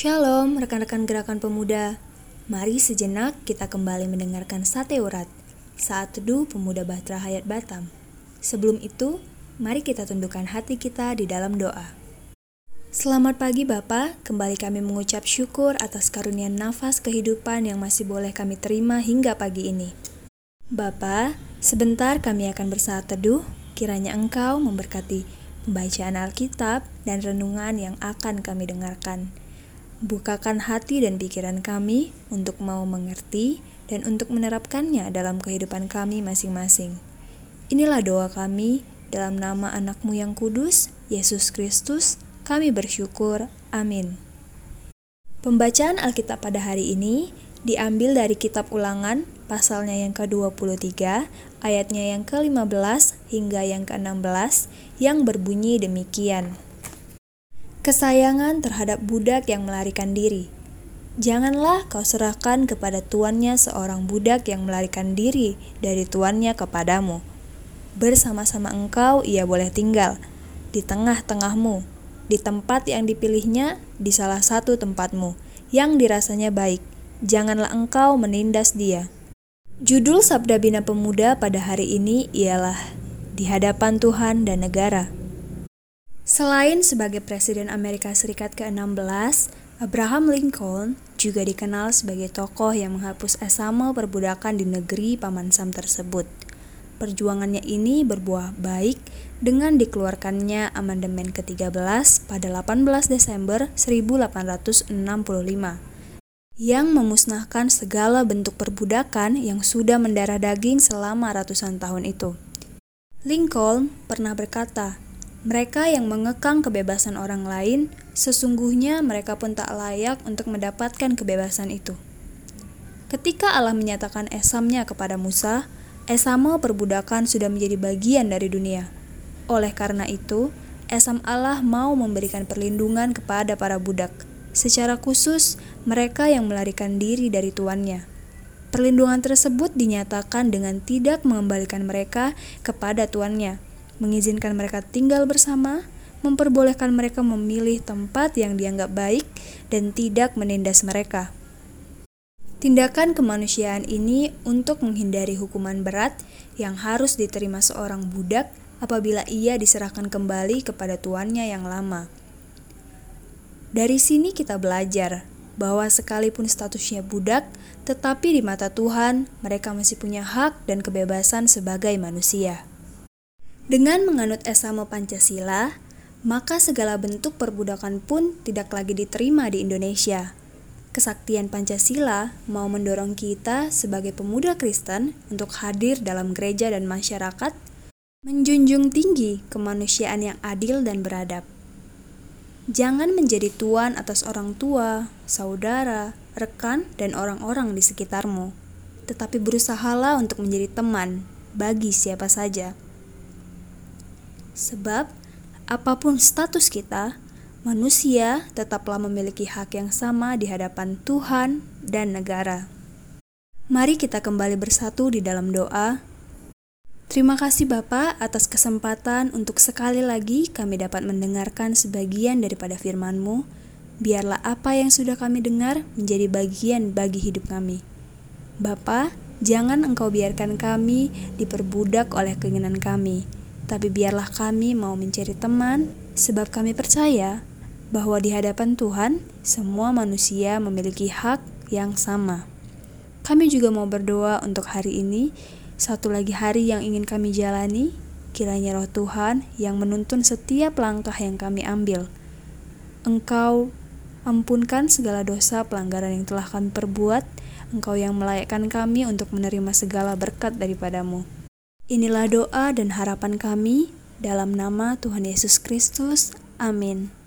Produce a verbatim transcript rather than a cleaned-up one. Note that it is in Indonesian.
Shalom rekan-rekan gerakan pemuda. Mari sejenak kita kembali mendengarkan Sate Urat, saat teduh pemuda Bahtera Hayat Batam. Sebelum itu, mari kita tundukkan hati kita di dalam doa. Selamat pagi Bapa, kembali kami mengucap syukur atas karunia nafas kehidupan yang masih boleh kami terima hingga pagi ini. Bapa, sebentar kami akan bersaat teduh, kiranya Engkau memberkati pembacaan Alkitab dan renungan yang akan kami dengarkan. Bukakan hati dan pikiran kami untuk mau mengerti dan untuk menerapkannya dalam kehidupan kami masing-masing. Inilah doa kami dalam nama Anak-Mu yang kudus, Yesus Kristus, kami bersyukur. Amin. Pembacaan Alkitab pada hari ini diambil dari Kitab Ulangan, pasalnya yang kedua puluh tiga, ayatnya yang kelima belas hingga yang keenam belas, yang berbunyi demikian. Kesayangan terhadap budak yang melarikan diri. Janganlah kau serahkan kepada tuannya seorang budak yang melarikan diri dari tuannya kepadamu. Bersama-sama engkau ia boleh tinggal, di tengah-tengahmu, di tempat yang dipilihnya, di salah satu tempatmu, yang dirasanya baik. Janganlah engkau menindas dia. Judul Sabda Bina Pemuda pada hari ini ialah Di Hadapan Tuhan dan Negara. Selain sebagai Presiden Amerika Serikat ke enam belas, Abraham Lincoln juga dikenal sebagai tokoh yang menghapus asrama perbudakan di negeri Paman Sam tersebut. Perjuangannya ini berbuah baik dengan dikeluarkannya Amandemen ke tiga belas pada delapan belas Desember seribu delapan ratus enam puluh lima yang memusnahkan segala bentuk perbudakan yang sudah mendarah daging selama ratusan tahun itu. Lincoln pernah berkata, mereka yang mengekang kebebasan orang lain, sesungguhnya mereka pun tak layak untuk mendapatkan kebebasan itu. Ketika Allah menyatakan esamnya kepada Musa, esama perbudakan sudah menjadi bagian dari dunia. Oleh karena itu, esam Allah mau memberikan perlindungan kepada para budak, secara khusus mereka yang melarikan diri dari tuannya. Perlindungan tersebut dinyatakan dengan tidak mengembalikan mereka kepada tuannya, mengizinkan mereka tinggal bersama, memperbolehkan mereka memilih tempat yang dianggap baik, dan tidak menindas mereka. Tindakan kemanusiaan ini untuk menghindari hukuman berat yang harus diterima seorang budak apabila ia diserahkan kembali kepada tuannya yang lama. Dari sini kita belajar bahwa sekalipun statusnya budak, tetapi di mata Tuhan mereka masih punya hak dan kebebasan sebagai manusia. Dengan menganut esama Pancasila, maka segala bentuk perbudakan pun tidak lagi diterima di Indonesia. Kesaktian Pancasila mau mendorong kita sebagai pemuda Kristen untuk hadir dalam gereja dan masyarakat, menjunjung tinggi kemanusiaan yang adil dan beradab. Jangan menjadi tuan atas orang tua, saudara, rekan, dan orang-orang di sekitarmu, tetapi berusahalah untuk menjadi teman bagi siapa saja. Sebab, apapun status kita, manusia tetaplah memiliki hak yang sama di hadapan Tuhan dan negara. Mari kita kembali bersatu di dalam doa. Terima kasih Bapa atas kesempatan untuk sekali lagi kami dapat mendengarkan sebagian daripada firman-Mu. Biarlah apa yang sudah kami dengar menjadi bagian bagi hidup kami. Bapa, jangan Engkau biarkan kami diperbudak oleh keinginan kami, tapi biarlah kami mau mencari teman, sebab kami percaya bahwa di hadapan Tuhan, semua manusia memiliki hak yang sama. Kami juga mau berdoa untuk hari ini, satu lagi hari yang ingin kami jalani, kiranya Roh Tuhan yang menuntun setiap langkah yang kami ambil. Engkau ampunkan segala dosa pelanggaran yang telah kami perbuat, Engkau yang melayakkan kami untuk menerima segala berkat daripadamu. Inilah doa dan harapan kami, dalam nama Tuhan Yesus Kristus. Amin.